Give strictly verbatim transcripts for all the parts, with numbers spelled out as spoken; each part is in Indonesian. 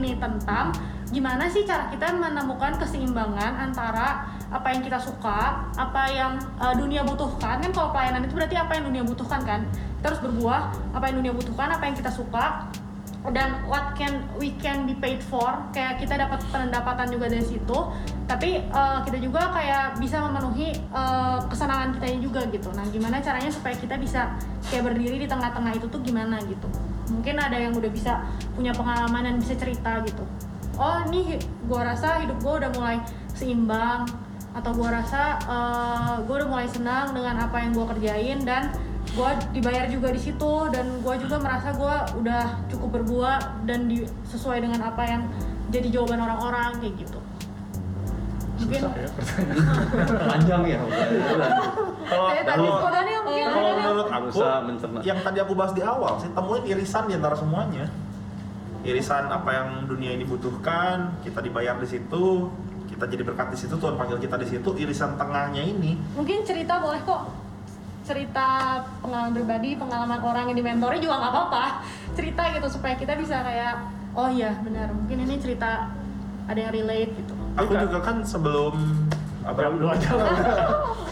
ini tentang gimana sih cara kita menemukan keseimbangan antara apa yang kita suka, apa yang uh, dunia butuhkan. Kan kalau pelayanan itu berarti apa yang dunia butuhkan kan, kita harus berbuah apa yang dunia butuhkan, apa yang kita suka, dan what can we can be paid for, kayak kita dapat pendapatan juga dari situ, tapi uh, kita juga kayak bisa memenuhi uh, kesenangan kitanya juga gitu. Nah gimana caranya supaya kita bisa kayak berdiri di tengah-tengah itu tuh gimana gitu. Mungkin ada yang udah bisa punya pengalaman dan bisa cerita gitu, oh nih gue rasa hidup gue udah mulai seimbang, atau gue rasa uh, gue udah mulai senang dengan apa yang gue kerjain dan gue dibayar juga di situ, dan gue juga merasa gue udah cukup berbuah dan di, sesuai dengan apa yang jadi jawaban orang-orang kayak gitu. Mungkin susah ya pertanyaan panjang ya. Kalau tadi kodanya mungkin kalau menurut aku yang tadi aku bahas di awal sih, temuin irisan di antara semuanya, irisan apa yang dunia ini butuhkan, kita dibayar di situ, kita jadi berkat di situ, Tuhan panggil kita di situ, irisan tengahnya ini. Mungkin cerita boleh kok, cerita pengalaman pribadi, pengalaman orang yang dimentori juga nggak apa-apa, cerita gitu supaya kita bisa kayak oh iya benar mungkin ini cerita ada yang relate gitu. Aku juga kan sebelum apa aja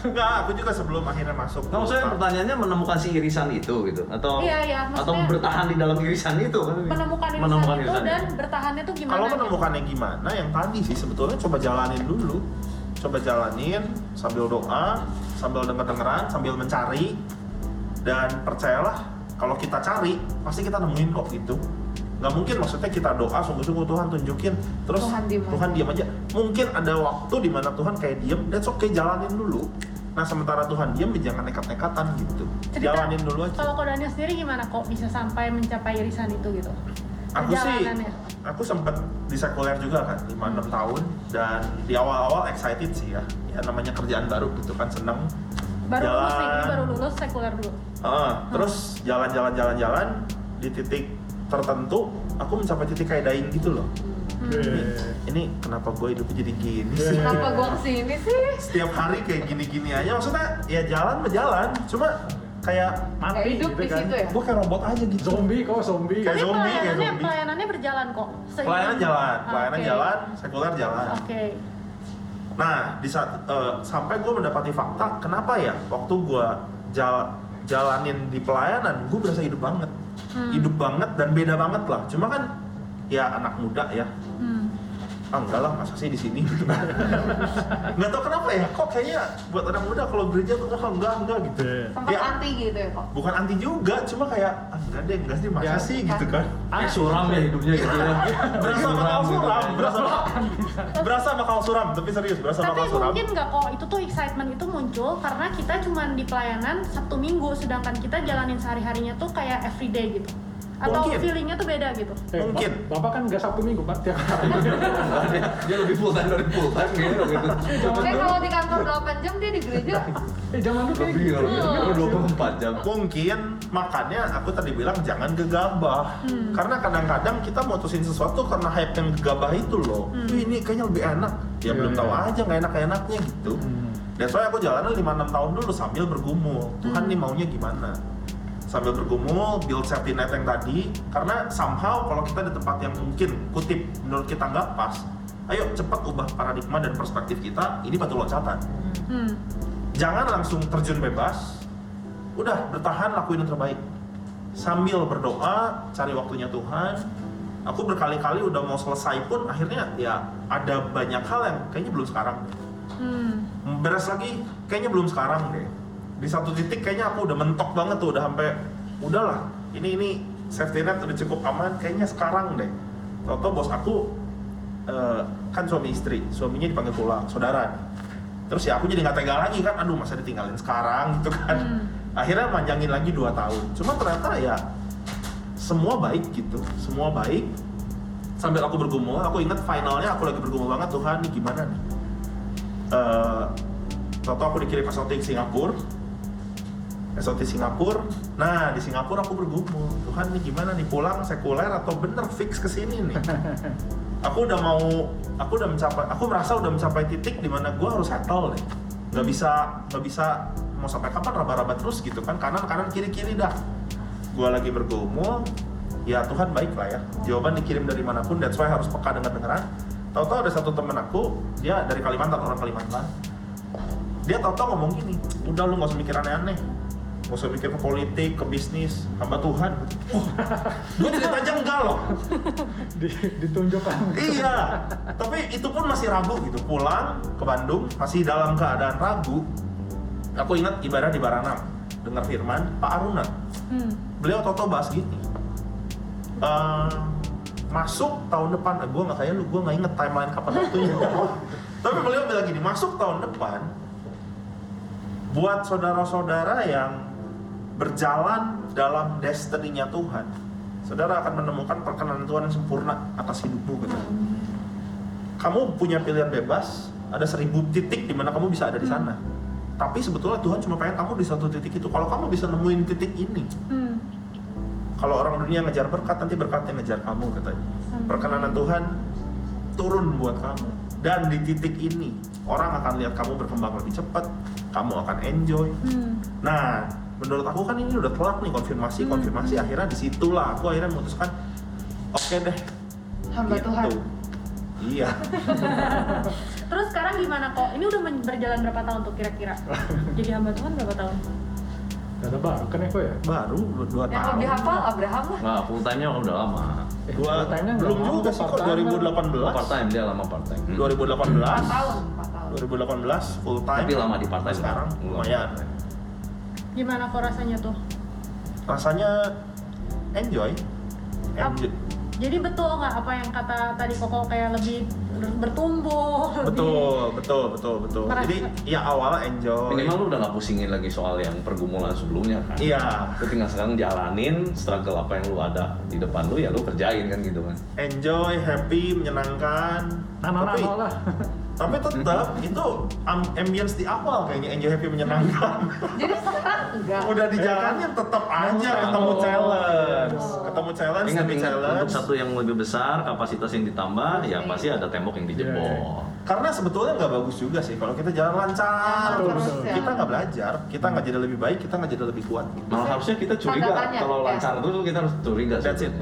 nggak aku juga sebelum akhirnya masuk. Nah, maksudnya pertanyaannya menemukan si irisan itu gitu, atau iya, iya, atau bertahan di dalam irisan itu, menemukan irisan, menemukan itu irisan dan itu. Bertahannya tuh gimana? Kalau menemukannya gitu. Gimana yang tadi sih sebetulnya coba jalanin dulu, coba jalanin sambil doa, sambil denger-dengeran, sambil mencari, dan percayalah kalau kita cari pasti kita nemuin kok gitu. Nggak mungkin maksudnya kita doa sungguh-sungguh Tuhan tunjukin terus Tuhan, Tuhan diam aja. Mungkin ada waktu di mana Tuhan kayak diam, that's okay, jalanin dulu. Nah sementara Tuhan diam, jangan nekat-nekatan gitu. Cerita, jalanin dulu aja. Kalau kodanya sendiri gimana kok bisa sampai mencapai irisan itu gitu? Aku sih, aku sempet di sekuler juga kan, lima enam tahun, dan di awal-awal excited sih ya, ya namanya kerjaan baru gitu kan, seneng. Baru jalan, lulus nih, baru lulus sekuler dulu. Uh, hmm. Terus jalan-jalan-jalan-jalan di titik tertentu, aku mencapai titik kayak dying gitu loh. Hmm. Ini, ini kenapa gue hidupnya jadi gini sih? Kenapa gue kesini sih? Setiap hari kayak gini-gini aja, maksudnya ya jalan berjalan, cuma kayak mati hidup gitu di kan situ ya? Gue kayak robot aja gitu, zombie kok, zombie kayak zombie, pelayanannya, kayak zombie. Pelayanannya berjalan kok? Sehingga pelayanan jalan, pelayanan okay. jalan, sekuler jalan oke okay. Nah, di saat, uh, sampai gue mendapati fakta, kenapa ya waktu gue jala, jalanin di pelayanan, gue berasa hidup banget hmm. hidup banget dan beda banget lah, cuma kan ya anak muda ya hmm. ah enggak lah, masa sih di sini gitu. Nggak tau kenapa ya, kok kayaknya buat anak muda kalau gereja tuh enggak enggak enggak gitu. Sempat ya, anti gitu ya kok? Bukan anti juga, cuma kayak ah, enggak deh, enggak sih masa ya, sih gitu kan? Ah suram ya hidupnya gitu. Berasa bakal suram, berasa bakal berasa bakal suram, tapi serius berasa bakal suram. Tapi mungkin nggak kok, itu tuh excitement itu muncul karena kita cuma di pelayanan Sabtu Minggu, sedangkan kita jalanin sehari-harinya tuh kayak everyday gitu. Atau mungkin feelingnya tuh beda gitu. Eh, mungkin. Bapak kan nggak Sabtu Minggu, Pak, tiap hari. dia, dia lebih full time dari full time gitu. Kayak kalau di kantor delapan jam dia di gereja. Eh jangan dulu kayak gitu. dua puluh empat jam. Mungkin makanya aku tadi bilang jangan gegabah. Hmm. Karena kadang-kadang kita mutusin sesuatu karena hype yang gegabah itu loh. Hmm. Wih, ini kayaknya lebih enak. Ya, ya belum ya. Tahu aja nggak enak-enaknya gitu. Hmm. That's why aku jalanin lima enam tahun dulu sambil bergumul. Tuhan hmm. nih maunya gimana? Sambil bergumul, build safety net yang tadi, karena somehow kalau kita di tempat yang mungkin kutip menurut kita nggak pas, ayo cepat ubah paradigma dan perspektif kita, ini batu loncatan. Hmm. Jangan langsung terjun bebas, udah bertahan lakuin yang terbaik. Sambil berdoa, cari waktunya Tuhan, aku berkali-kali udah mau selesai pun akhirnya ya ada banyak hal yang kayaknya belum sekarang. Hmm. Beres lagi, kayaknya belum sekarang deh. Di satu titik kayaknya aku udah mentok banget tuh, udah sampai udahlah ini ini safety net udah cukup aman kayaknya sekarang deh. Tau-tau bos aku uh, kan suami istri, suaminya dipanggil pulang, saudara. Terus ya aku jadi nggak tega lagi kan, aduh masa ditinggalin sekarang gitu kan. Hmm. Akhirnya manjangin lagi dua tahun. Cuma ternyata ya semua baik gitu, semua baik. Sambil aku bergumul, aku inget finalnya aku lagi bergumul banget, Tuhan ini gimana nih. Uh, Tau-tau aku dikirim pesawat ke Singapura. S O T Singapura, nah di Singapura aku bergumul, Tuhan ini gimana nih, pulang sekuler atau bener fix kesini nih. Aku udah mau, aku udah mencapai, aku merasa udah mencapai titik di mana gue harus settle deh. Gak bisa, gak bisa mau sampai kapan raba-raba terus gitu kan, kanan kanan kiri kiri dah. Gue lagi bergumul, ya Tuhan baik lah ya, jawaban dikirim dari manapun, that's why harus peka dengar-dengaran. Tahu-tahu ada satu temen aku, dia dari Kalimantan, orang Kalimantan, dia tahu-tahu ngomong gini, udah lu gak usah mikir aneh-aneh, gak usah mikir ke politik, ke bisnis, hamba Tuhan. Wah, gue tidak aja enggak loh. Ditunjukkan. Iya, tapi itu pun masih ragu gitu, pulang ke Bandung, masih dalam keadaan ragu. Aku ingat ibadah di Baranang, dengar firman Pak Aruna. Hmm. Beliau tahu-tahu bahas gini, uh, masuk tahun depan, eh, gue gak kayak lu, gue gak inget timeline kapan waktunya. Tapi beliau bilang gini, masuk tahun depan, buat saudara-saudara yang berjalan dalam destiny-nya Tuhan, saudara akan menemukan perkenanan Tuhan yang sempurna atas hidupmu gitu. Kamu punya pilihan bebas, ada seribu titik di mana kamu bisa ada di sana. Hmm. Tapi sebetulnya Tuhan cuma pengen kamu di satu titik itu. Kalau kamu bisa nemuin titik ini, hmm. kalau orang dunia ngejar berkat, nanti berkatnya ngejar kamu katanya. Hmm. Perkenanan Tuhan turun buat kamu. Dan di titik ini, orang akan lihat kamu berkembang lebih cepat, kamu akan enjoy. Hmm. Nah, menurut aku kan ini udah telat nih, konfirmasi, hmm. konfirmasi. Akhirnya disitulah aku akhirnya memutuskan, oke okay deh. Hamba gitu. Tuhan. Iya. Terus sekarang gimana kok? Ini udah berjalan berapa tahun tuh kira-kira? Jadi hamba Tuhan berapa tahun? Gak ada baru kan Eko ya? Baru, dua tahun. Yang lebih hafal Abraham lah. Nah, full time-nya udah lama. Eh, dua time-nya belum juga sih kok, dua ribu delapan belas. Part time, dia lama part time. dua ribu delapan belas. empat tahun, empat tahun. dua ribu delapan belas full time. Tapi lama di part time sekarang, lumayan. Gimana kok rasanya tuh? Rasanya enjoy. enjoy. Jadi betul nggak apa yang kata tadi Koko, kayak lebih bertumbuh, betul, lebih... betul, betul, betul. Merasa... Jadi ya awalnya enjoy. Minimal lu udah nggak pusingin lagi soal yang pergumulan sebelumnya kan? Iya. Lu tinggal sekarang jalanin struggle apa yang lu ada di depan lu, ya lu kerjain kan gitu kan? Enjoy, happy, menyenangkan. Tapi, tapi tetap itu ambience di awal kayaknya enjoy, happy, menyenangkan. Jadi sekarang enggak. Udah di jalannya tetap aja ketemu challenge. Ketemu challenge, ingat, ingat, challenge. Untuk satu yang lebih besar, kapasitas yang ditambah, ya pasti ada tembok yang dijebol. Yeah. Karena sebetulnya nggak bagus juga sih kalau kita jalan lancar, ya, terus ya. Kita nggak belajar, kita nggak jadi lebih baik, kita nggak jadi lebih kuat. Malah harusnya kita curiga kalau lancar ya. Terus kita harus curiga. That's it.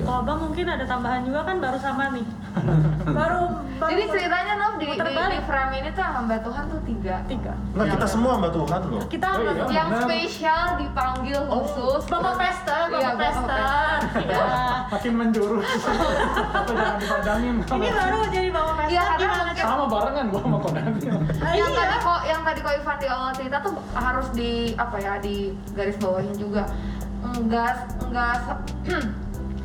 Kalau Bang mungkin ada tambahan juga kan, baru sama nih. baru. baru Jadi ceritanya Nob di, di, di frame ini tuh hamba Tuhan tuh tiga. Tiga. Nah, kita semua hamba Tuhan loh. Kita hamba Tuhan. Yang spesial dipanggil oh. khusus. Bapak Pester, Bapak ya, Pester. Iya. Makin menjurus. Apa jangan dipadangin. Ini baru jadi Bapak Pester. Iya, karena sama barengan gua sama Kodami. Yang tadi kok, yang tadi kok Ivan di awal cerita tuh harus di apa ya, di garis bawahin juga. Enggak, enggak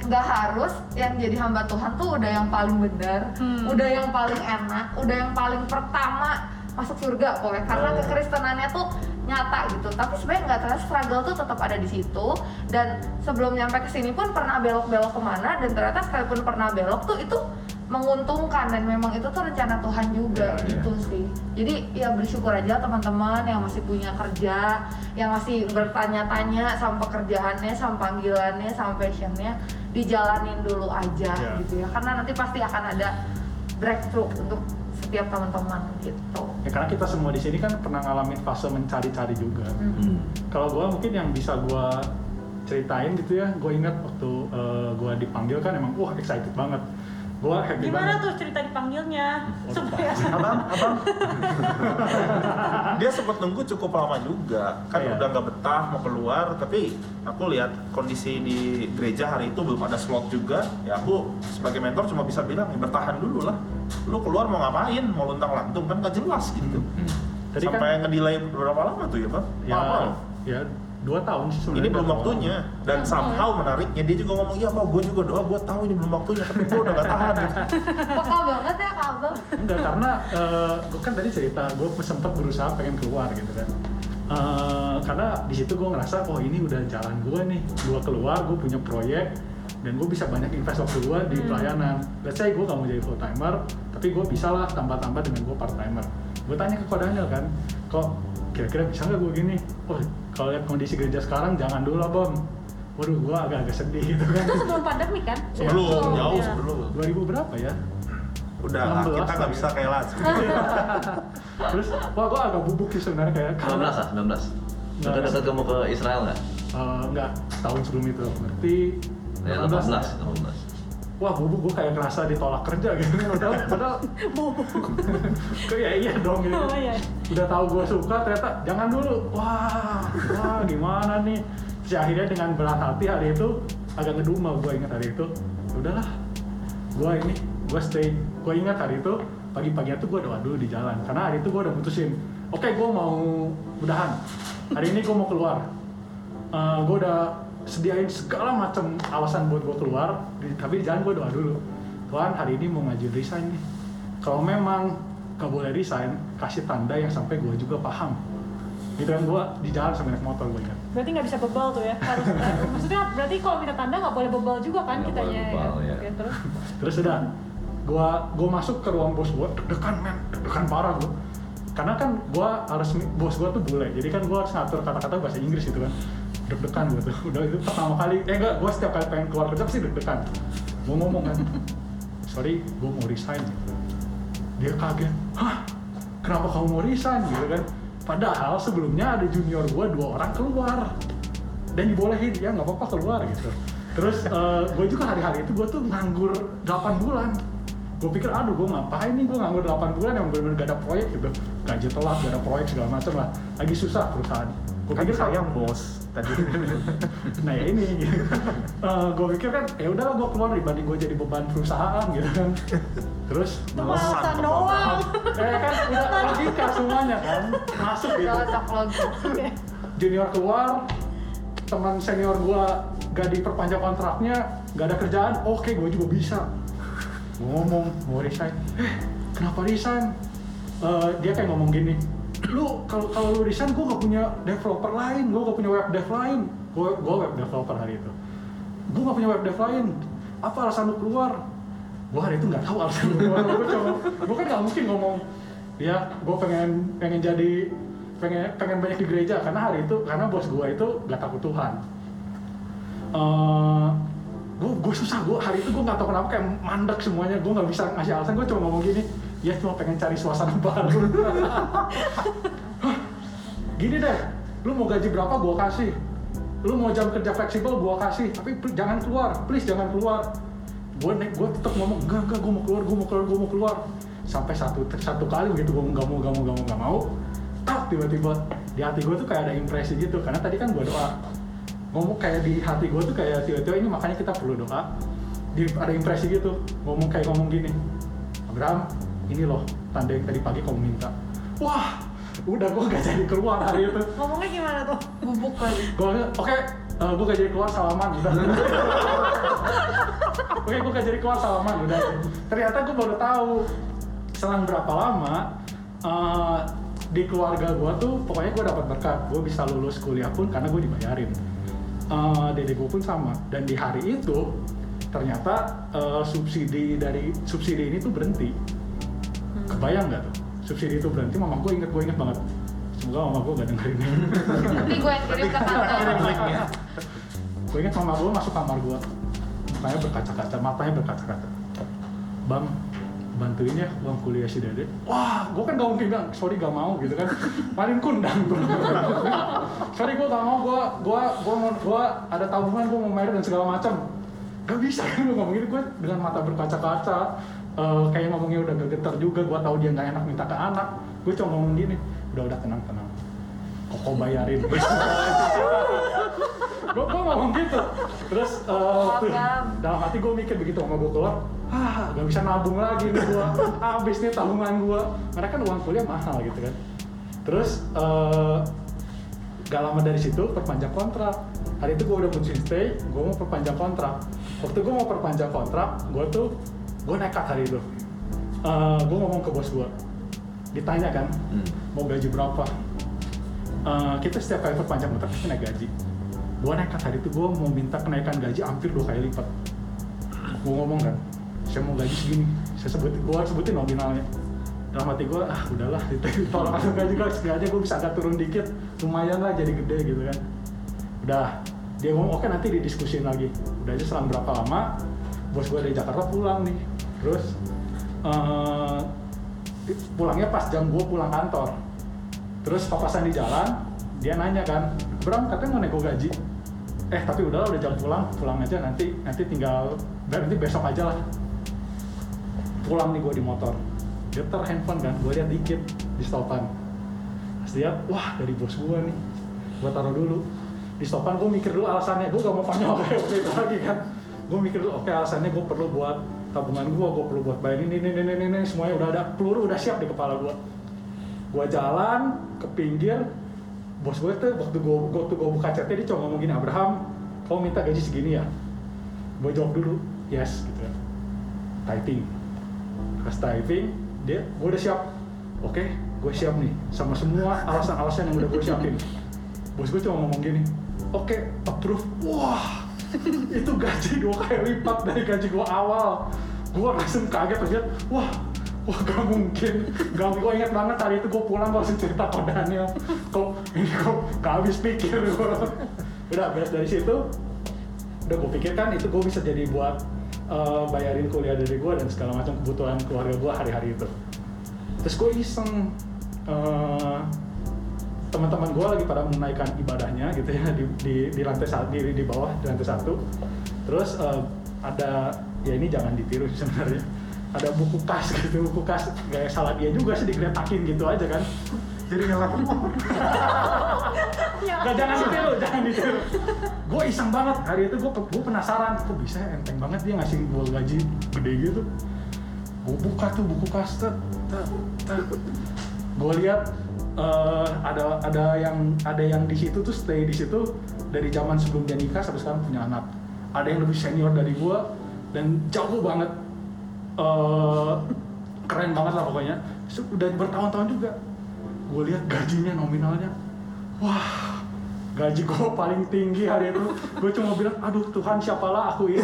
Gak harus yang jadi hamba Tuhan tuh udah yang paling benar, hmm. udah yang paling enak, udah yang paling pertama masuk surga kok ya. Karena kekristenannya tuh nyata gitu. Tapi sebenarnya nggak terasa, struggle tuh tetap ada di situ. Dan sebelum nyampe kesini pun pernah belok-belok kemana, dan ternyata sekalipun pernah belok tuh itu menguntungkan, dan memang itu tuh rencana Tuhan juga ya, gitu ya. Sih. Jadi ya bersyukur aja teman-teman yang masih punya kerja, yang masih bertanya-tanya sama pekerjaannya, sama panggilannya, sama passionnya, dijalanin dulu aja ya. Gitu ya, karena nanti pasti akan ada breakthrough untuk setiap teman-teman gitu. Ya karena kita semua di sini kan pernah ngalamin fase mencari-cari juga. Mm-hmm. Kalau gue mungkin yang bisa gue ceritain gitu ya, gue ingat waktu uh, gue dipanggil kan emang wah excited banget. Gue happy gimana banget. Tuh cerita dipanggilnya? Oh, supaya abang, abang. Dia sempat nunggu cukup lama juga, kan yeah. udah nggak betah mau keluar, tapi aku lihat kondisi di gereja hari itu belum ada slot juga. Ya aku sebagai mentor cuma bisa bilang ya bertahan dulu lah. Lu keluar mau ngapain? Mau luntang-lantung kan nggak jelas gitu. Hmm. Sampai kan, ngedelay berapa lama tuh ya bang? Ya, ya dua tahun sih sebenarnya. Ini belum waktunya. Dan ya, somehow ya. Menariknya dia juga ngomong, iya bang, gue juga doa, gue tahu ini belum waktunya, tapi gue udah gak tahan. Peka banget ya kak abang. Enggak, karena uh, gue kan tadi cerita, gue sempat berusaha pengen keluar gitu kan. Uh, karena di situ gue ngerasa, oh ini udah jalan gue nih. Gue keluar, gue punya proyek, dan gue bisa banyak invest waktu gue di pelayanan. Let's say gue gak mau jadi full timer, tapi gue bisa lah tambah-tambah dengan gue part timer. Gue tanya ke Ko Daniel kan, kok kira-kira bisa gak gue gini? Oh, kalau lihat kondisi gereja sekarang, jangan dulu lah Bom. Waduh, gue agak-agak sedih gitu kan. Itu sebelum pandemi kan? Sebelum, ya. Jauh sebelum dua ribu berapa ya? Udah, kita gak bisa kayak lah. Terus, wah gue agak bubuk sih sebenarnya kayak sembilan belas lah, sembilan belas. Udah dekat kamu ke Israel gak? uh, enggak, tahun sebelum itu berarti ya, delapan belas Wah, bobo gue kayak ngerasa ditolak kerja gitu. Padahal, padahal bobo. Kayak iya dong gitu. Oh, iya. Udah tahu gue suka, ternyata jangan dulu. Wah, wah gimana nih? Terus akhirnya dengan berat hati hari itu agak ngedumel, gue ingat hari itu. Udahlah, gue ini, gue stay. Gue ingat hari itu pagi-pagi itu gue doa dulu di jalan. Karena hari itu gue udah putusin. Oke, okay, gue mau udahan. Hari ini gue mau keluar. Uh, gue udah sediain segala macam alasan buat gue keluar, tapi di jalan gue doa dulu. Tuhan, hari ini mau ngajuin resign nih. Kalau memang gak boleh resign, kasih tanda yang sampai gue juga paham. Gitu kan, gue di jalan sambil naik motor gue ingat. Berarti nggak bisa bebal tuh ya? Harus, maksudnya berarti kalau minta tanda nggak boleh bebal juga kan gak kitanya? Bebal, ya. Ya. Terus? Terus udah, gue gue masuk ke ruang bos gue, deg-degan men, deg-degan parah gue. Karena kan gue harus, bos gue tuh bule, jadi kan gue harus ngatur kata-kata bahasa Inggris gitu kan. Deg-degan gue tuh, udah itu pertama kali, eh enggak, gue setiap kali pengen keluar kerja pasti deg-degan. Gue ngomong kan, sorry, gue mau resign gitu. Dia kaget, hah? Kenapa kamu mau resign gitu kan? Padahal sebelumnya ada junior gue dua orang keluar. Dan dibolehin, ya nggak apa-apa keluar gitu. Terus uh, gue juga hari-hari itu gue tuh nganggur delapan bulan. Gue pikir, aduh gue ngapain nih gue nganggur delapan bulan yang bener-bener gak ada proyek gitu. Gaji telat, gak ada proyek segala macem lah. Lagi susah perusahaan. Gue pikir sayang bos. Tadi. Nah ya ini, gitu. uh, gue pikir kan, ya udahlah gue keluar dibanding gue jadi beban perusahaan gitu kan. Terus melesak doang. Eh kan udah logika semuanya kan, masuk gitu. Junior keluar, teman senior gue gak diperpanjang kontraknya, gak ada kerjaan. Oke, gue juga bisa. Ngomong mau resign, eh kenapa resign? Uh, dia kayak ngomong gini. Lu kalau kalau lu resign gue gak punya developer lain, gue gak punya web dev lain. Gue gue web developer hari itu. Gue gak punya web dev lain. Apa alasan lu keluar? Gue hari itu nggak tahu alasan lu keluar. Gue coba. Gue kan nggak mungkin ngomong. Ya, gue pengen pengen jadi pengen pengen banyak di gereja karena hari itu karena bos gue itu nggak takut Tuhan. Uh, gue gue susah gue hari itu gue nggak tahu kenapa kayak mandek semuanya. Gue nggak bisa ngasih alasan. Gue cuma ngomong gini. Ya cuma pengen cari suasana baru. Gini deh, lu mau gaji berapa gua kasih, lu mau jam kerja fleksibel gua kasih, tapi jangan keluar, please jangan keluar. Gua nek, gua tetap ngomong enggak enggak, gua mau keluar, gua mau keluar, gua mau keluar. Sampai satu satu kali begitu gua nggak mau nggak mau nggak mau nggak mau, tak tiba-tiba di hati gua tuh kayak ada impresi gitu, karena tadi kan gua doa, ngomong kayak di hati gua tuh kayak tiba-tiba ini makanya kita perlu doa, di, ada impresi gitu, ngomong kayak ngomong gini, Abraham. Ini loh, tanda yang tadi pagi kamu minta. Wah, udah gue gak jadi keluar hari itu. Ngomongnya gimana tuh? Bubuk kali. Gue, oke, okay, uh, gue gak jadi keluar, salaman. Udah. Oke, okay, gue gak jadi keluar, salaman. Udah. Ternyata gue baru tahu selang berapa lama uh, di keluarga gue tuh, pokoknya gue dapat berkat. Gue bisa lulus kuliah pun karena gue dibayarin. Uh, Dede gue pun sama. Dan di hari itu, ternyata uh, subsidi dari subsidi ini tuh berhenti. Kebayang nggak tuh subsidi itu berhenti? Mama gue inget gue inget banget. Semoga mama gue nggak dengerin ini. Tapi gue kirim ke kantor. Gue inget mama gue masuk kamar gue, matanya berkaca-kaca, matanya berkaca-kaca. Bang, bantuin ya uang kuliah si Dede. Wah, gue kan gak mungkin bilang sorry gak mau gitu kan. Paling kundang tuh. Sorry gue gak mau, gue gue gue gue ada tabungan gue mau married dan segala macam. Gak bisa kan gue ngomong gitu, gue dengan mata berkaca-kaca. Uh, kayak ngomongnya udah gegetar juga, gue tahu dia nggak enak minta ke anak, gue cuma ngomong gini, udah udah tenang tenang, koko bayarin, gue gue ngomong gitu, terus uh, tuh, dalam hati gue mikir begitu sama gue keluar, ah nggak bisa nabung lagi nih gue, abis nih tabungan gue, karena kan uang kuliah mahal gitu kan, terus uh, gak lama dari situ perpanjang kontrak, hari itu gue udah putusin stay, gue mau perpanjang kontrak, waktu gue mau perpanjang kontrak, gue tuh gue nekat hari itu, uh, gue ngomong ke bos gue, ditanya kan, hmm. mau gaji berapa? Uh, kita setiap kali perpanjang kontrak kita naik gaji. Gue nekat hari itu, gue mau minta kenaikan gaji hampir dua kali lipat. Gue ngomong kan, saya mau gaji segini, saya sebut, gue sebutin nominalnya. Dalam hati gue, ah udahlah, ditolong masuk gaji gue, sengaja gue bisa agak turun dikit, lumayan lah jadi gede gitu kan. Udah, dia ngomong, oke okay, nanti didiskusin lagi. Udah aja selang berapa lama, bos gue dari Jakarta pulang nih. Terus uh, pulangnya pas jam gue pulang kantor. Terus papasan di jalan, dia nanya kan, Bram katanya mau nego gaji. eh tapi udahlah udah jam pulang pulang aja nanti nanti tinggal nanti besok aja lah. Pulang nih gue di motor, getar handphone kan, gue lihat dikit di stopan. Pas lihat, wah dari bos gue nih, gue taruh dulu di stopan. Gue mikir dulu alasannya, gue gak mau panjang waktu itu lagi kan. Gue mikir dulu, oke okay, alasannya gue perlu buat tabungan gue, gue perlu buat bayar ini, ini, ini, ini, ini, semuanya udah ada, peluru udah siap di kepala gue. Gue jalan ke pinggir, bos gue tuh waktu gue waktu gue buka chatnya dia cuma ngomong gini, Abraham, kau minta gaji segini ya? Gue jawab dulu, yes gitu ya. Typing, pas typing, dia, gue udah siap, oke, okay, gue siap nih, sama semua alasan-alasan yang udah gue siapin. Bos gue cuma ngomong gini, oke, okay, approve, wah. Itu gaji gue kayak lipat dari gaji gue awal. Gue langsung kaget lihat, wah, wah gak mungkin. Gak, gue ingat banget hari itu gue pulang langsung cerita ke Daniel. Kok ini kok gak habis pikir gue. Udah beres dari situ, udah gue pikirkan itu gue bisa jadi buat uh, bayarin kuliah dari gue dan segala macam kebutuhan keluarga gue hari-hari itu. Terus gue iseng. Uh, teman-teman gue lagi pada menaikkan ibadahnya gitu ya di di di lantai satu di, di bawah di lantai satu. Terus uh, ada ya ini jangan ditiru sebenarnya, ada buku kas gitu, buku kas gaya salah dia juga sih digeretakin gitu aja kan, jadi ngelap. Gak, jangan ditiru, jangan ditiru. Gue iseng banget hari itu, gue gue penasaran kok bisa enteng banget dia ngasih gue gaji gede gitu. Gue buka tuh buku kas, gue lihat Uh, ada ada yang ada yang di situ tuh stay di situ dari zaman sebelum dia nikah sampai sekarang punya anak. Ada yang lebih senior dari gue dan jago banget, uh, keren banget lah pokoknya. Udah bertahun-tahun juga. Gue lihat gajinya nominalnya, wah gaji gue paling tinggi hari itu. Gue cuma bilang, aduh Tuhan siapalah aku ini,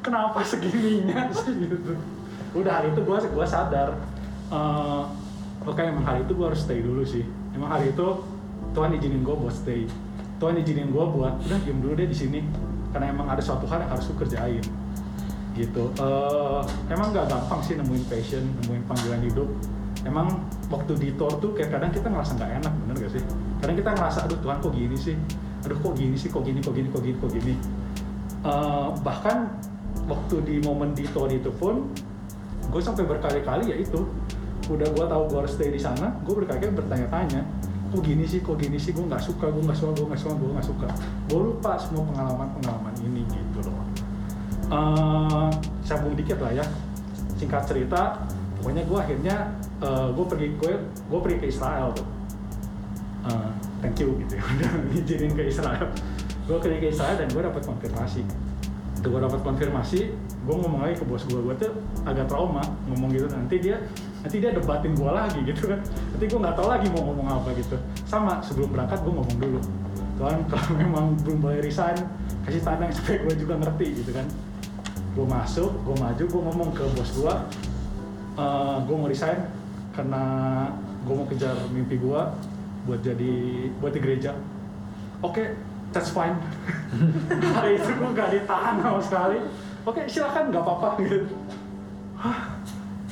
kenapa segininya sih gitu. Udah hari itu gue gue sadar. Uh, Oke, emang hari itu gue harus stay dulu sih. Emang hari itu Tuhan izinin gue buat stay. Tuhan izinin gue buat udah diem dulu deh di sini. Karena emang ada suatu hal yang harus gue kerjain. Gitu. Uh, emang nggak gampang sih nemuin passion, nemuin panggilan hidup. Emang waktu di tour tuh kayak kadang kita ngerasa nggak enak, bener gak sih? Kadang kita ngerasa, aduh Tuhan kok gini sih? Aduh kok gini sih? Kok gini? Kok gini? Kok gini? Kok gini? Uh, bahkan waktu di momen di tour itu pun, gue sampai berkali-kali ya itu. Udah gue tahu gue harus stay di sana, gue berkali-kali bertanya-tanya, kok gini sih, kok gini sih, gue nggak suka, gue nggak suka, gue nggak suka, gue nggak suka, gue lupa semua pengalaman-pengalaman ini gitu loh. Uh, sambung dikit lah ya, singkat cerita, pokoknya gue akhirnya uh, gue pergi gue gue pergi ke Israel tuh, uh, thank you gitu ya, udah izinin ke Israel, gue pergi ke Israel dan gue dapat konfirmasi. Gue dapat konfirmasi, gue ngomong lagi ke bos gue, gue tuh agak trauma ngomong gitu, nanti dia nanti dia debatin gue lagi gitu kan, nanti gue nggak tahu lagi mau ngomong apa gitu. Sama sebelum berangkat gue ngomong dulu, Tuhan kalau memang belum boleh resign kasih tanda supaya gue juga ngerti gitu kan. Gue masuk, gue maju, gue ngomong ke bos gue, uh, gue mau resign karena gue mau kejar mimpi gue buat jadi buat di gereja. Oke. Okay. That's fine. Hari itu gue gak ditahan sama sekali. Oke, silakan, gak apa-apa gitu. Hah,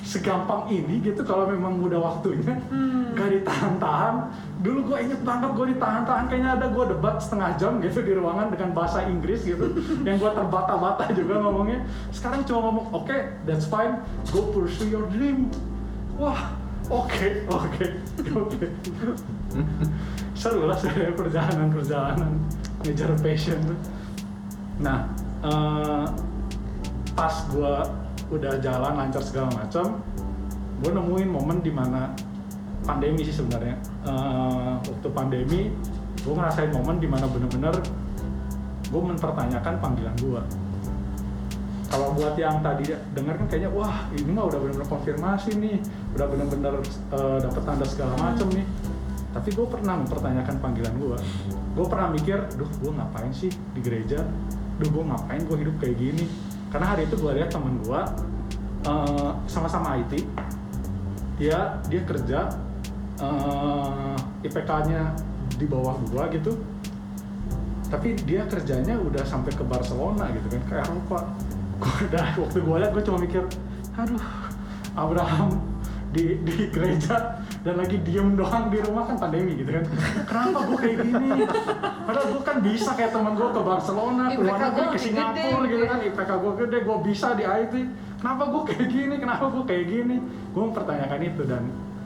segampang ini gitu kalau memang udah waktunya. hmm. Gak ditahan-tahan. Dulu gue inget banget gue ditahan-tahan. Kayaknya ada gue debat setengah jam gitu di ruangan dengan bahasa Inggris gitu. Yang gue terbata-bata juga ngomongnya. Sekarang cuma ngomong, oke, okay, that's fine. Go pursue your dream. Wah, oke, okay, oke, okay, oke okay. Seru lah sebenarnya perjalanan-perjalanan ngejar passion tuh. Nah, uh, pas gue udah jalan lancar segala macam, gue nemuin momen di mana pandemi sih sebenarnya. Uh, waktu pandemi, gue ngerasain momen di mana bener-bener gue mempertanyakan panggilan gue. Kalau buat yang tadi dengar kan kayaknya, wah ini mah udah bener-bener konfirmasi nih, udah bener-bener uh, dapet tanda segala macam nih. Tapi gue pernah mempertanyakan panggilan gue. Gue pernah mikir, duh gue ngapain sih di gereja? Duh gue ngapain gue hidup kayak gini? Karena hari itu gue lihat temen gue, uh, sama-sama I T, dia dia kerja, uh, I P K-nya di bawah gue gitu. Tapi dia kerjanya udah sampai ke Barcelona gitu kan, ke Eropa. Gue dah waktu gue lihat gue cuma mikir, aduh Abraham di di gereja dan lagi diem doang di rumah kan pandemi gitu kan. Kenapa gue kayak gini? Padahal gue kan bisa kayak teman gue ke Barcelona, keluar negeri, ke Singapura gitu kan. I P K gue gede, gue bisa di I T. Kenapa gue kayak gini? Kenapa gue kayak gini? Gue mempertanyakan itu, dan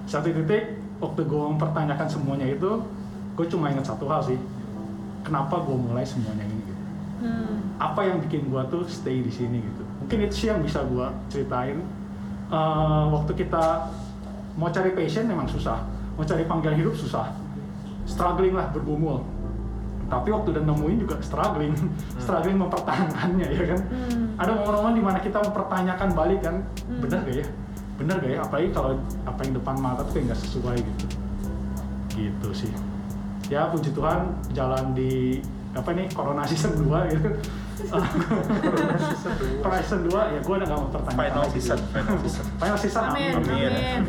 satu titik waktu gue mempertanyakan semuanya itu, gue cuma ingat satu hal sih. Kenapa gue mulai semuanya ini gitu? Hmm. Apa yang bikin gue tuh stay di sini gitu? Mungkin itu sih yang bisa gue ceritain. Uh, waktu kita mau cari passion memang susah, mau cari panggilan hidup susah, struggling lah, bergumul. Tapi waktu udah nemuin juga struggling, hmm. struggling mempertahankannya ya kan. Hmm. Ada momen-momen dimana kita mempertanyakan balik kan, hmm. benar gak ya? Benar gak ya? Apalagi kalau apa yang depan mata tuh kayak nggak sesuai gitu. Gitu sih. Ya puji Tuhan jalan di apa nih Corona season dua gitu. Corona season dua ya gue udah nggak mau pertanyakan final lagi season, final season final season amin amin, amin.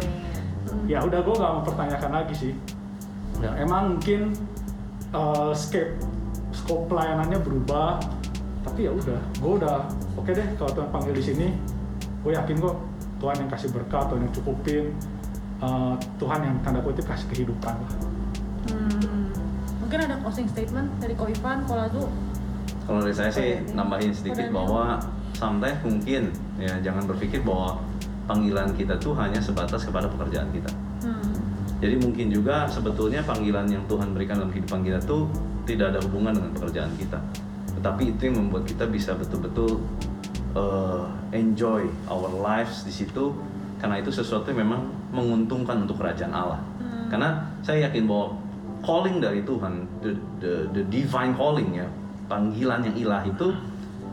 Ya udah gue nggak mau pertanyakan lagi sih ya, emang mungkin uh, scope scope pelayanannya berubah, tapi ya udah gue udah oke okay deh kalau Tuhan panggil di sini, gue yakin kok Tuhan yang kasih berkat, Tuhan yang cukupin, uh, Tuhan yang tanda kutip kasih kehidupan lah. Hmm. Mungkin ada closing statement dari Ko Ivan, Ko Lazu? Kalau dari saya sih nambahin sedikit bahwa sometimes mungkin ya jangan berpikir bahwa panggilan kita tuh hanya sebatas kepada pekerjaan kita. Hmm. Jadi mungkin juga sebetulnya panggilan yang Tuhan berikan dalam kehidupan kita tuh tidak ada hubungan dengan pekerjaan kita. Tetapi itu yang membuat kita bisa betul-betul uh, enjoy our lives di situ, karena itu sesuatu yang memang menguntungkan untuk kerajaan Allah. Hmm. Karena saya yakin bahwa calling dari Tuhan, the, the, the divine calling ya, panggilan yang ilahi itu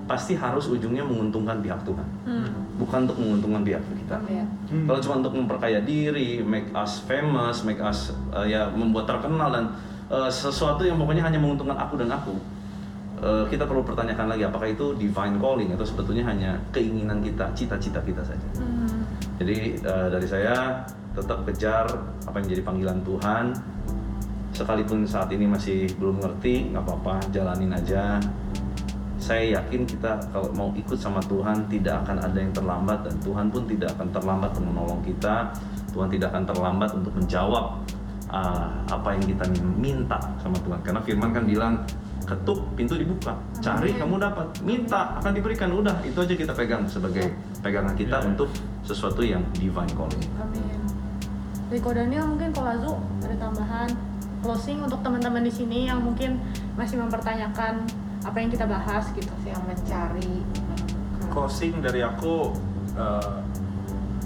pasti harus ujungnya menguntungkan pihak Tuhan, hmm. bukan untuk menguntungkan pihak kita. Hmm. Kalau cuma untuk memperkaya diri, make us famous, make us uh, ya membuat terkenal dan uh, sesuatu yang pokoknya hanya menguntungkan aku dan aku, uh, kita perlu pertanyakan lagi apakah itu divine calling atau sebetulnya hanya keinginan kita, cita-cita kita saja. Hmm. Jadi uh, dari saya tetap kejar apa yang menjadi panggilan Tuhan. Sekalipun saat ini masih belum ngerti, nggak apa-apa, jalanin aja. Saya yakin kita kalau mau ikut sama Tuhan tidak akan ada yang terlambat, dan Tuhan pun tidak akan terlambat untuk menolong kita. Tuhan tidak akan terlambat untuk menjawab uh, apa yang kita minta sama Tuhan. Karena Firman kan bilang, ketuk pintu dibuka, cari kamu dapat, minta akan diberikan. Udah itu aja kita pegang sebagai pegangan kita untuk sesuatu yang divine calling. Amin. Riko Daniel mungkin Ko Lazu ada tambahan? Closing untuk teman-teman di sini yang mungkin masih mempertanyakan apa yang kita bahas gitu sih, yang mencari. Closing dari aku, uh,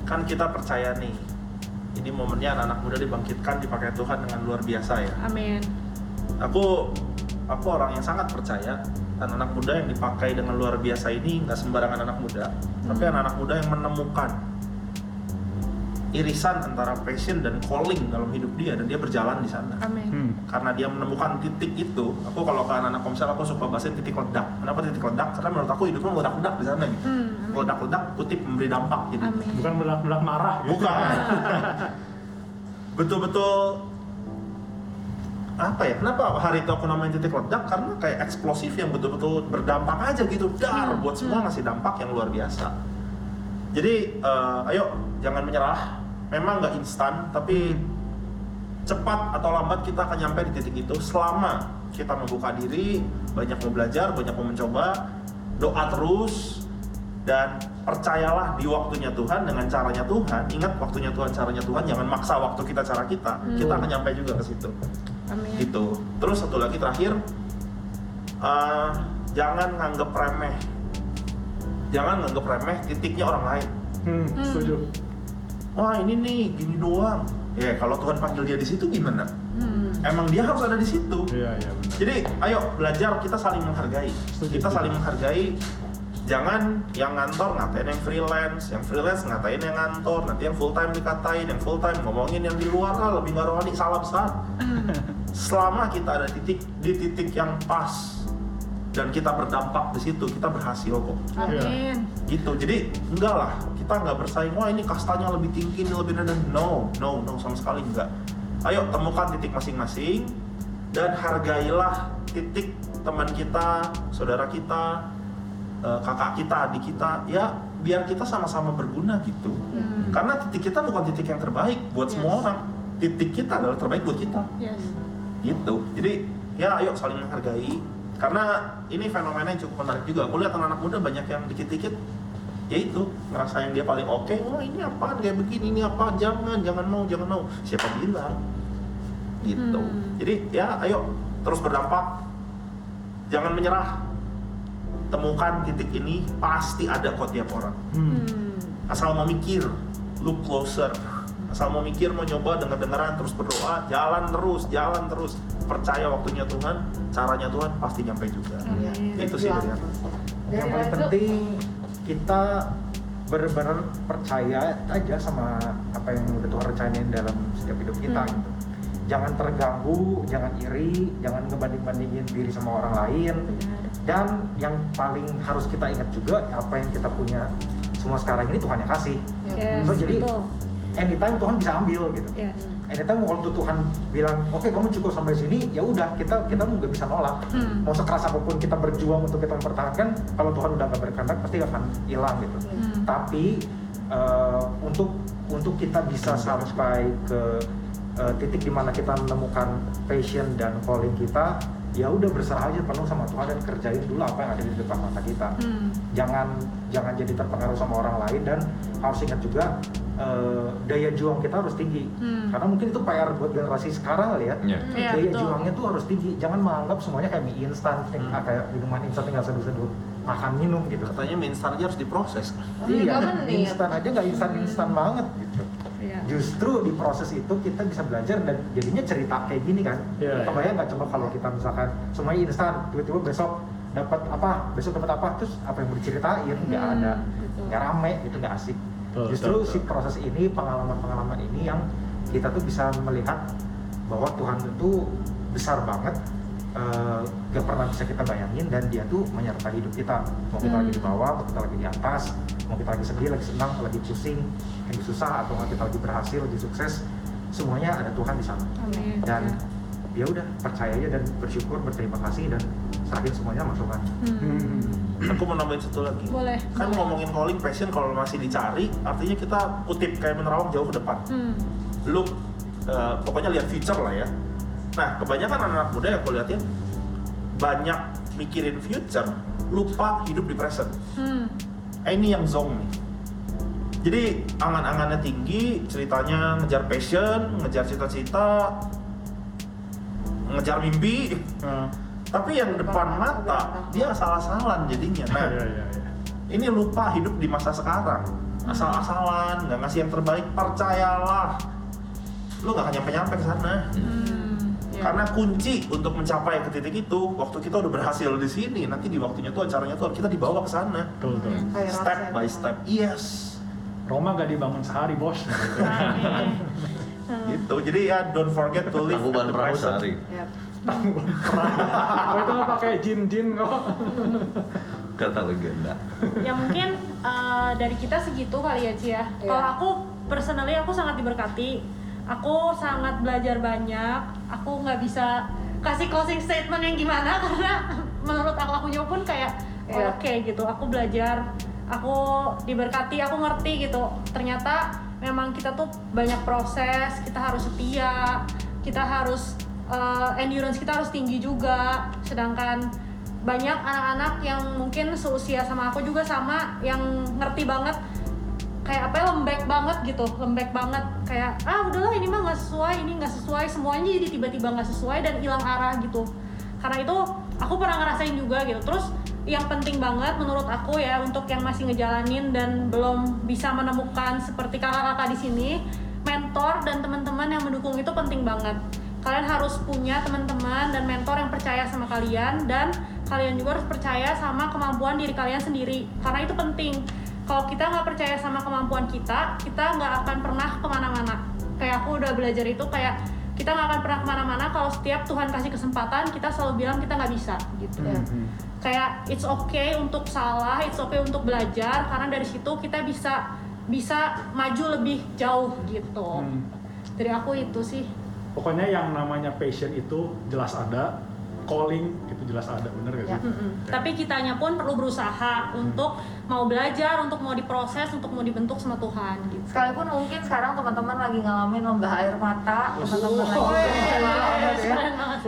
kan kita percaya nih, ini momennya anak-anak muda dibangkitkan, dipakai Tuhan dengan luar biasa ya. Amin. Aku, aku orang yang sangat percaya anak-anak muda yang dipakai dengan luar biasa ini nggak sembarangan anak muda, hmm. tapi anak-anak muda yang menemukan irisan antara passion dan calling dalam hidup dia, dan dia berjalan di sana. Amin. Hmm. Karena dia menemukan titik itu. Aku kalau ke anak-anak komsel aku suka bahasin titik ledak. Kenapa titik ledak? Karena menurut aku hidupnya meledak-ledak di sana gitu. Hmm. Meledak-ledak kutip memberi dampak gitu. Amin. Bukan meledak-ledak marah gitu. Bukan. Betul-betul apa ya? Kenapa hari itu aku namain titik ledak? Karena kayak eksplosif yang betul-betul berdampak aja gitu. Dar, hmm. buat semua ngasih dampak yang luar biasa. Jadi uh, ayo jangan menyerah. Memang nggak instan, tapi cepat atau lambat kita akan nyampe di titik itu selama kita membuka diri, banyak mau belajar, banyak mau mencoba, doa terus, dan percayalah di waktunya Tuhan, dengan caranya Tuhan. Ingat waktunya Tuhan, caranya Tuhan, jangan maksa waktu kita, cara kita, hmm. kita akan nyampe juga ke situ. Amin. Gitu. Terus satu lagi terakhir, uh, jangan nganggep remeh, jangan nganggep remeh titiknya orang lain. Hmm, setuju. Wah ini nih gini doang. Ya kalau Tuhan panggil dia di situ gimana? Hmm. Emang dia harus ada di situ. Iya iya. Jadi ayo belajar, kita saling menghargai. Setuju. Kita saling menghargai. Jangan yang ngantor ngatain yang freelance, yang freelance ngatain yang ngantor, nanti yang full time dikatain, yang full time ngomongin yang di luar lah lebih nggak rohani, salah besar. Selama kita ada titik di titik yang pas dan kita berdampak di situ, kita berhasil kok. Amin. Gitu. Jadi enggak lah, kita nggak bersaing, wah ini kastanya lebih tinggi, ini lebih rendah. No, no, no, sama sekali enggak. Ayo temukan titik masing-masing dan hargailah titik teman kita, saudara kita, kakak kita, adik kita, ya biar kita sama-sama berguna gitu. Hmm. Karena titik kita bukan titik yang terbaik buat yes. semua orang. titik kita adalah terbaik buat kita. Yes. Gitu. Jadi ya ayo saling menghargai. Karena ini fenomena yang cukup menarik juga. Aku lihat anak-anak muda banyak yang dikit-dikit ya itu ngerasa yang dia paling oke. Okay. Oh ini apaan kayak begini, ini apa? Jangan, jangan mau, jangan mau. Siapa bilang? Gitu. Hmm. Jadi ya ayo terus berdampak. Jangan menyerah. Temukan titik ini pasti ada kok tiap orang. Hmm. Asal mau mikir, look closer. Asal mau mikir, mau nyoba, denger-dengeran, terus berdoa, jalan terus, jalan terus. Percaya waktunya Tuhan, caranya Tuhan pasti nyampe juga. Ya, itu sih dari aku. Yang paling penting kita benar-benar percaya aja sama apa yang udah Tuhan rencanain dalam setiap hidup kita. Hmm. Gitu. Jangan terganggu, jangan iri, jangan ngebanding-bandingin diri sama orang lain. Dan yang paling harus kita ingat juga apa yang kita punya semua sekarang ini Tuhan yang kasih. Yes, so jadi anytime Tuhan bisa ambil gitu. Yes. Anytime kalau Tuhan bilang, oke okay, kamu cukup sampai sini, ya udah kita kita nggak bisa nolak. Hmm. Mau sekeras apapun kita berjuang untuk kita mempertahankan, kalau Tuhan udah nggak berkehendak pasti akan hilang gitu. Hmm. Tapi uh, untuk untuk kita bisa sampai ke uh, titik dimana kita menemukan passion dan calling kita, ya udah berserah aja penuh sama Tuhan dan kerjain dulu apa yang ada di depan mata kita. Hmm. Jangan jangan jadi terpengaruh sama orang lain dan harus ingat juga uh, daya juang kita harus tinggi. Hmm. Karena mungkin itu P R buat generasi sekarang ya. Yeah. Yeah, daya betul. Juangnya tuh harus tinggi. Jangan menganggap semuanya kayak mie instan, ting- hmm. ah, kayak minuman instan tinggal seduh-seduh makan minum gitu. Katanya mie instan aja harus diproses. Oh, iya. Mie instan aja nggak instan-instan hmm. banget gitu. Justru di proses itu kita bisa belajar dan jadinya cerita kayak gini kan. Yeah. Kebayang nggak coba kalau kita misalkan semuanya instan, tiba-tiba besok dapat apa, besok dapat apa, terus apa yang mau diceritain nggak hmm, ada, nggak rame, itu nggak asik. Betul, Justru betul, betul. Si proses ini, pengalaman-pengalaman ini yang kita tuh bisa melihat bahwa Tuhan itu besar banget, uh, gak pernah bisa kita bayangin dan dia tuh menyertai hidup kita. Mau kita hmm. lagi di bawah, mau kita lagi di atas, mau kita lagi sedih, lagi senang, lagi pusing, lagi susah, atau kita lagi berhasil, lagi sukses, semuanya ada Tuhan di sana. Amin. Dan ya udah percaya aja dan bersyukur, berterima kasih dan serahin semuanya sama Tuhan. Hmm. Aku mau nambahin satu lagi. Boleh. Kan Boleh. Ngomongin calling, passion kalau masih dicari, artinya kita kutip kayak menerawang jauh ke depan. Hmm. Look, uh, pokoknya lihat future lah ya. Nah kebanyakan anak-anak muda yang aku liatin banyak mikirin future, lupa hidup di present. Hmm. Eh, ini yang zonk nih. Jadi angan-angannya tinggi, ceritanya ngejar passion, ngejar cita-cita, ngejar mimpi. Hmm. Tapi yang depan mata dia asal-asalan jadinya. Nah, ini lupa hidup di masa sekarang, asal-asalan, nggak ngasih yang terbaik. Percayalah, lu nggak akan nyampe-nyampe ke sana. Hmm. Karena kunci untuk mencapai ke titik itu, waktu kita udah berhasil di sini, nanti di waktunya tuh acaranya tuh kita dibawa ke sana. Betul, betul. Step by step. Yes. Roma gak dibangun sehari, bos. Gitu. Jadi ya don't forget to live. Tangguban perahu sehari. Tangguban perahu. Itu pakai jin-jin kok. Kata legenda. Ya mungkin uh, dari kita segitu kali ya, Ci ya. Yeah. Kalau aku personally aku sangat diberkati. Aku sangat belajar banyak, aku nggak bisa kasih closing statement yang gimana karena menurut aku aku pun kayak yeah. oke okay, gitu, aku belajar, aku diberkati, aku ngerti gitu. Ternyata memang kita tuh banyak proses, kita harus setia, kita harus uh, endurance kita harus tinggi juga. Sedangkan banyak anak-anak yang mungkin seusia sama aku juga sama yang ngerti banget kayak apa lembek banget gitu, lembek banget kayak ah udahlah ini mah nggak sesuai, ini nggak sesuai, semuanya jadi tiba-tiba nggak sesuai dan hilang arah gitu. Karena itu aku pernah ngerasain juga gitu. Terus yang penting banget menurut aku ya untuk yang masih ngejalanin dan belum bisa menemukan seperti kakak-kakak di sini, mentor dan teman-teman yang mendukung itu penting banget. Kalian harus punya teman-teman dan mentor yang percaya sama kalian dan kalian juga harus percaya sama kemampuan diri kalian sendiri karena itu penting. Kalau kita nggak percaya sama kemampuan kita, kita nggak akan pernah kemana-mana. Kayak aku udah belajar itu kayak kita nggak akan pernah kemana-mana kalau setiap Tuhan kasih kesempatan kita selalu bilang kita nggak bisa gitu. Mm-hmm. Kayak it's okay untuk salah, it's okay untuk belajar karena dari situ kita bisa bisa maju lebih jauh gitu. Mm. Dari aku itu sih. Pokoknya yang namanya passion itu jelas ada. calling itu jelas ada, bener gak sih? Ya, mm-hmm. ya. Tapi kitanya pun perlu berusaha hmm. untuk mau belajar, untuk mau diproses, untuk mau dibentuk sama Tuhan gitu. Sekalipun mungkin sekarang teman-teman lagi ngalamin lembah air mata, teman-teman lagi lembah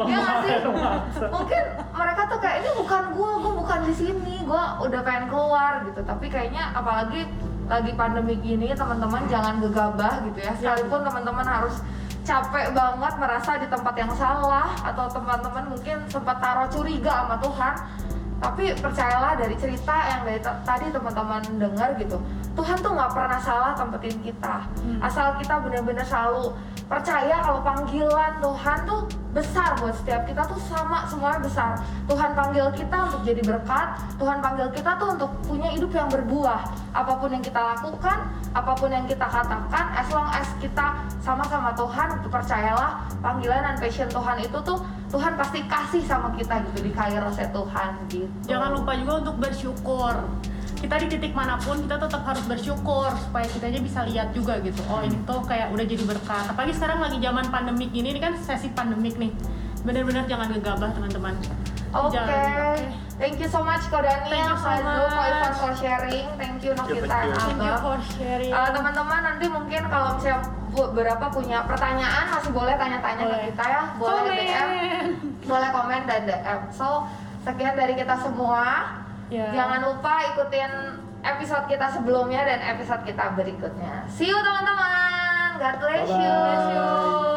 air mata. Mungkin mereka tuh kayak ini bukan gue, gue bukan di sini, gue udah pengen keluar gitu. Tapi kayaknya apalagi lagi pandemi gini, teman-teman jangan gegabah gitu ya. Sekalipun teman-teman harus capek banget merasa di tempat yang salah atau teman-teman mungkin sempat taruh curiga sama Tuhan, tapi percayalah dari cerita yang dari t- tadi teman-teman dengar gitu, Tuhan tuh nggak pernah salah tempatin kita, asal kita benar-benar selalu percaya kalau panggilan Tuhan tuh besar buat setiap kita, tuh sama semuanya besar. Tuhan panggil kita untuk jadi berkat, Tuhan panggil kita tuh untuk punya hidup yang berbuah, apapun yang kita lakukan, apapun yang kita katakan, as long as kita sama-sama Tuhan, percayalah panggilan dan passion Tuhan itu tuh Tuhan pasti kasih sama kita gitu, di kairosnya Tuhan gitu. Jangan lupa juga untuk bersyukur. Kita di titik manapun kita tetap harus bersyukur supaya kita aja bisa lihat juga gitu. Oh ini tuh kayak udah jadi berkat. Apalagi sekarang lagi zaman pandemik gini, ini kan sesi pandemik nih. Benar-benar jangan gegabah teman-teman. Oke. Okay. Thank you so much Ko Daniel, Pak Zul, Ko Ivan for sharing. Thank you Nokita and Abang. Uh, teman-teman nanti mungkin kalau misalnya beberapa punya pertanyaan masih boleh tanya-tanya ke kita ya. Boleh komen. D M, boleh komen dan D M. So, sekian dari kita semua. Yeah. Jangan lupa ikutin episode kita sebelumnya dan episode kita berikutnya. See you teman-teman. God bless you.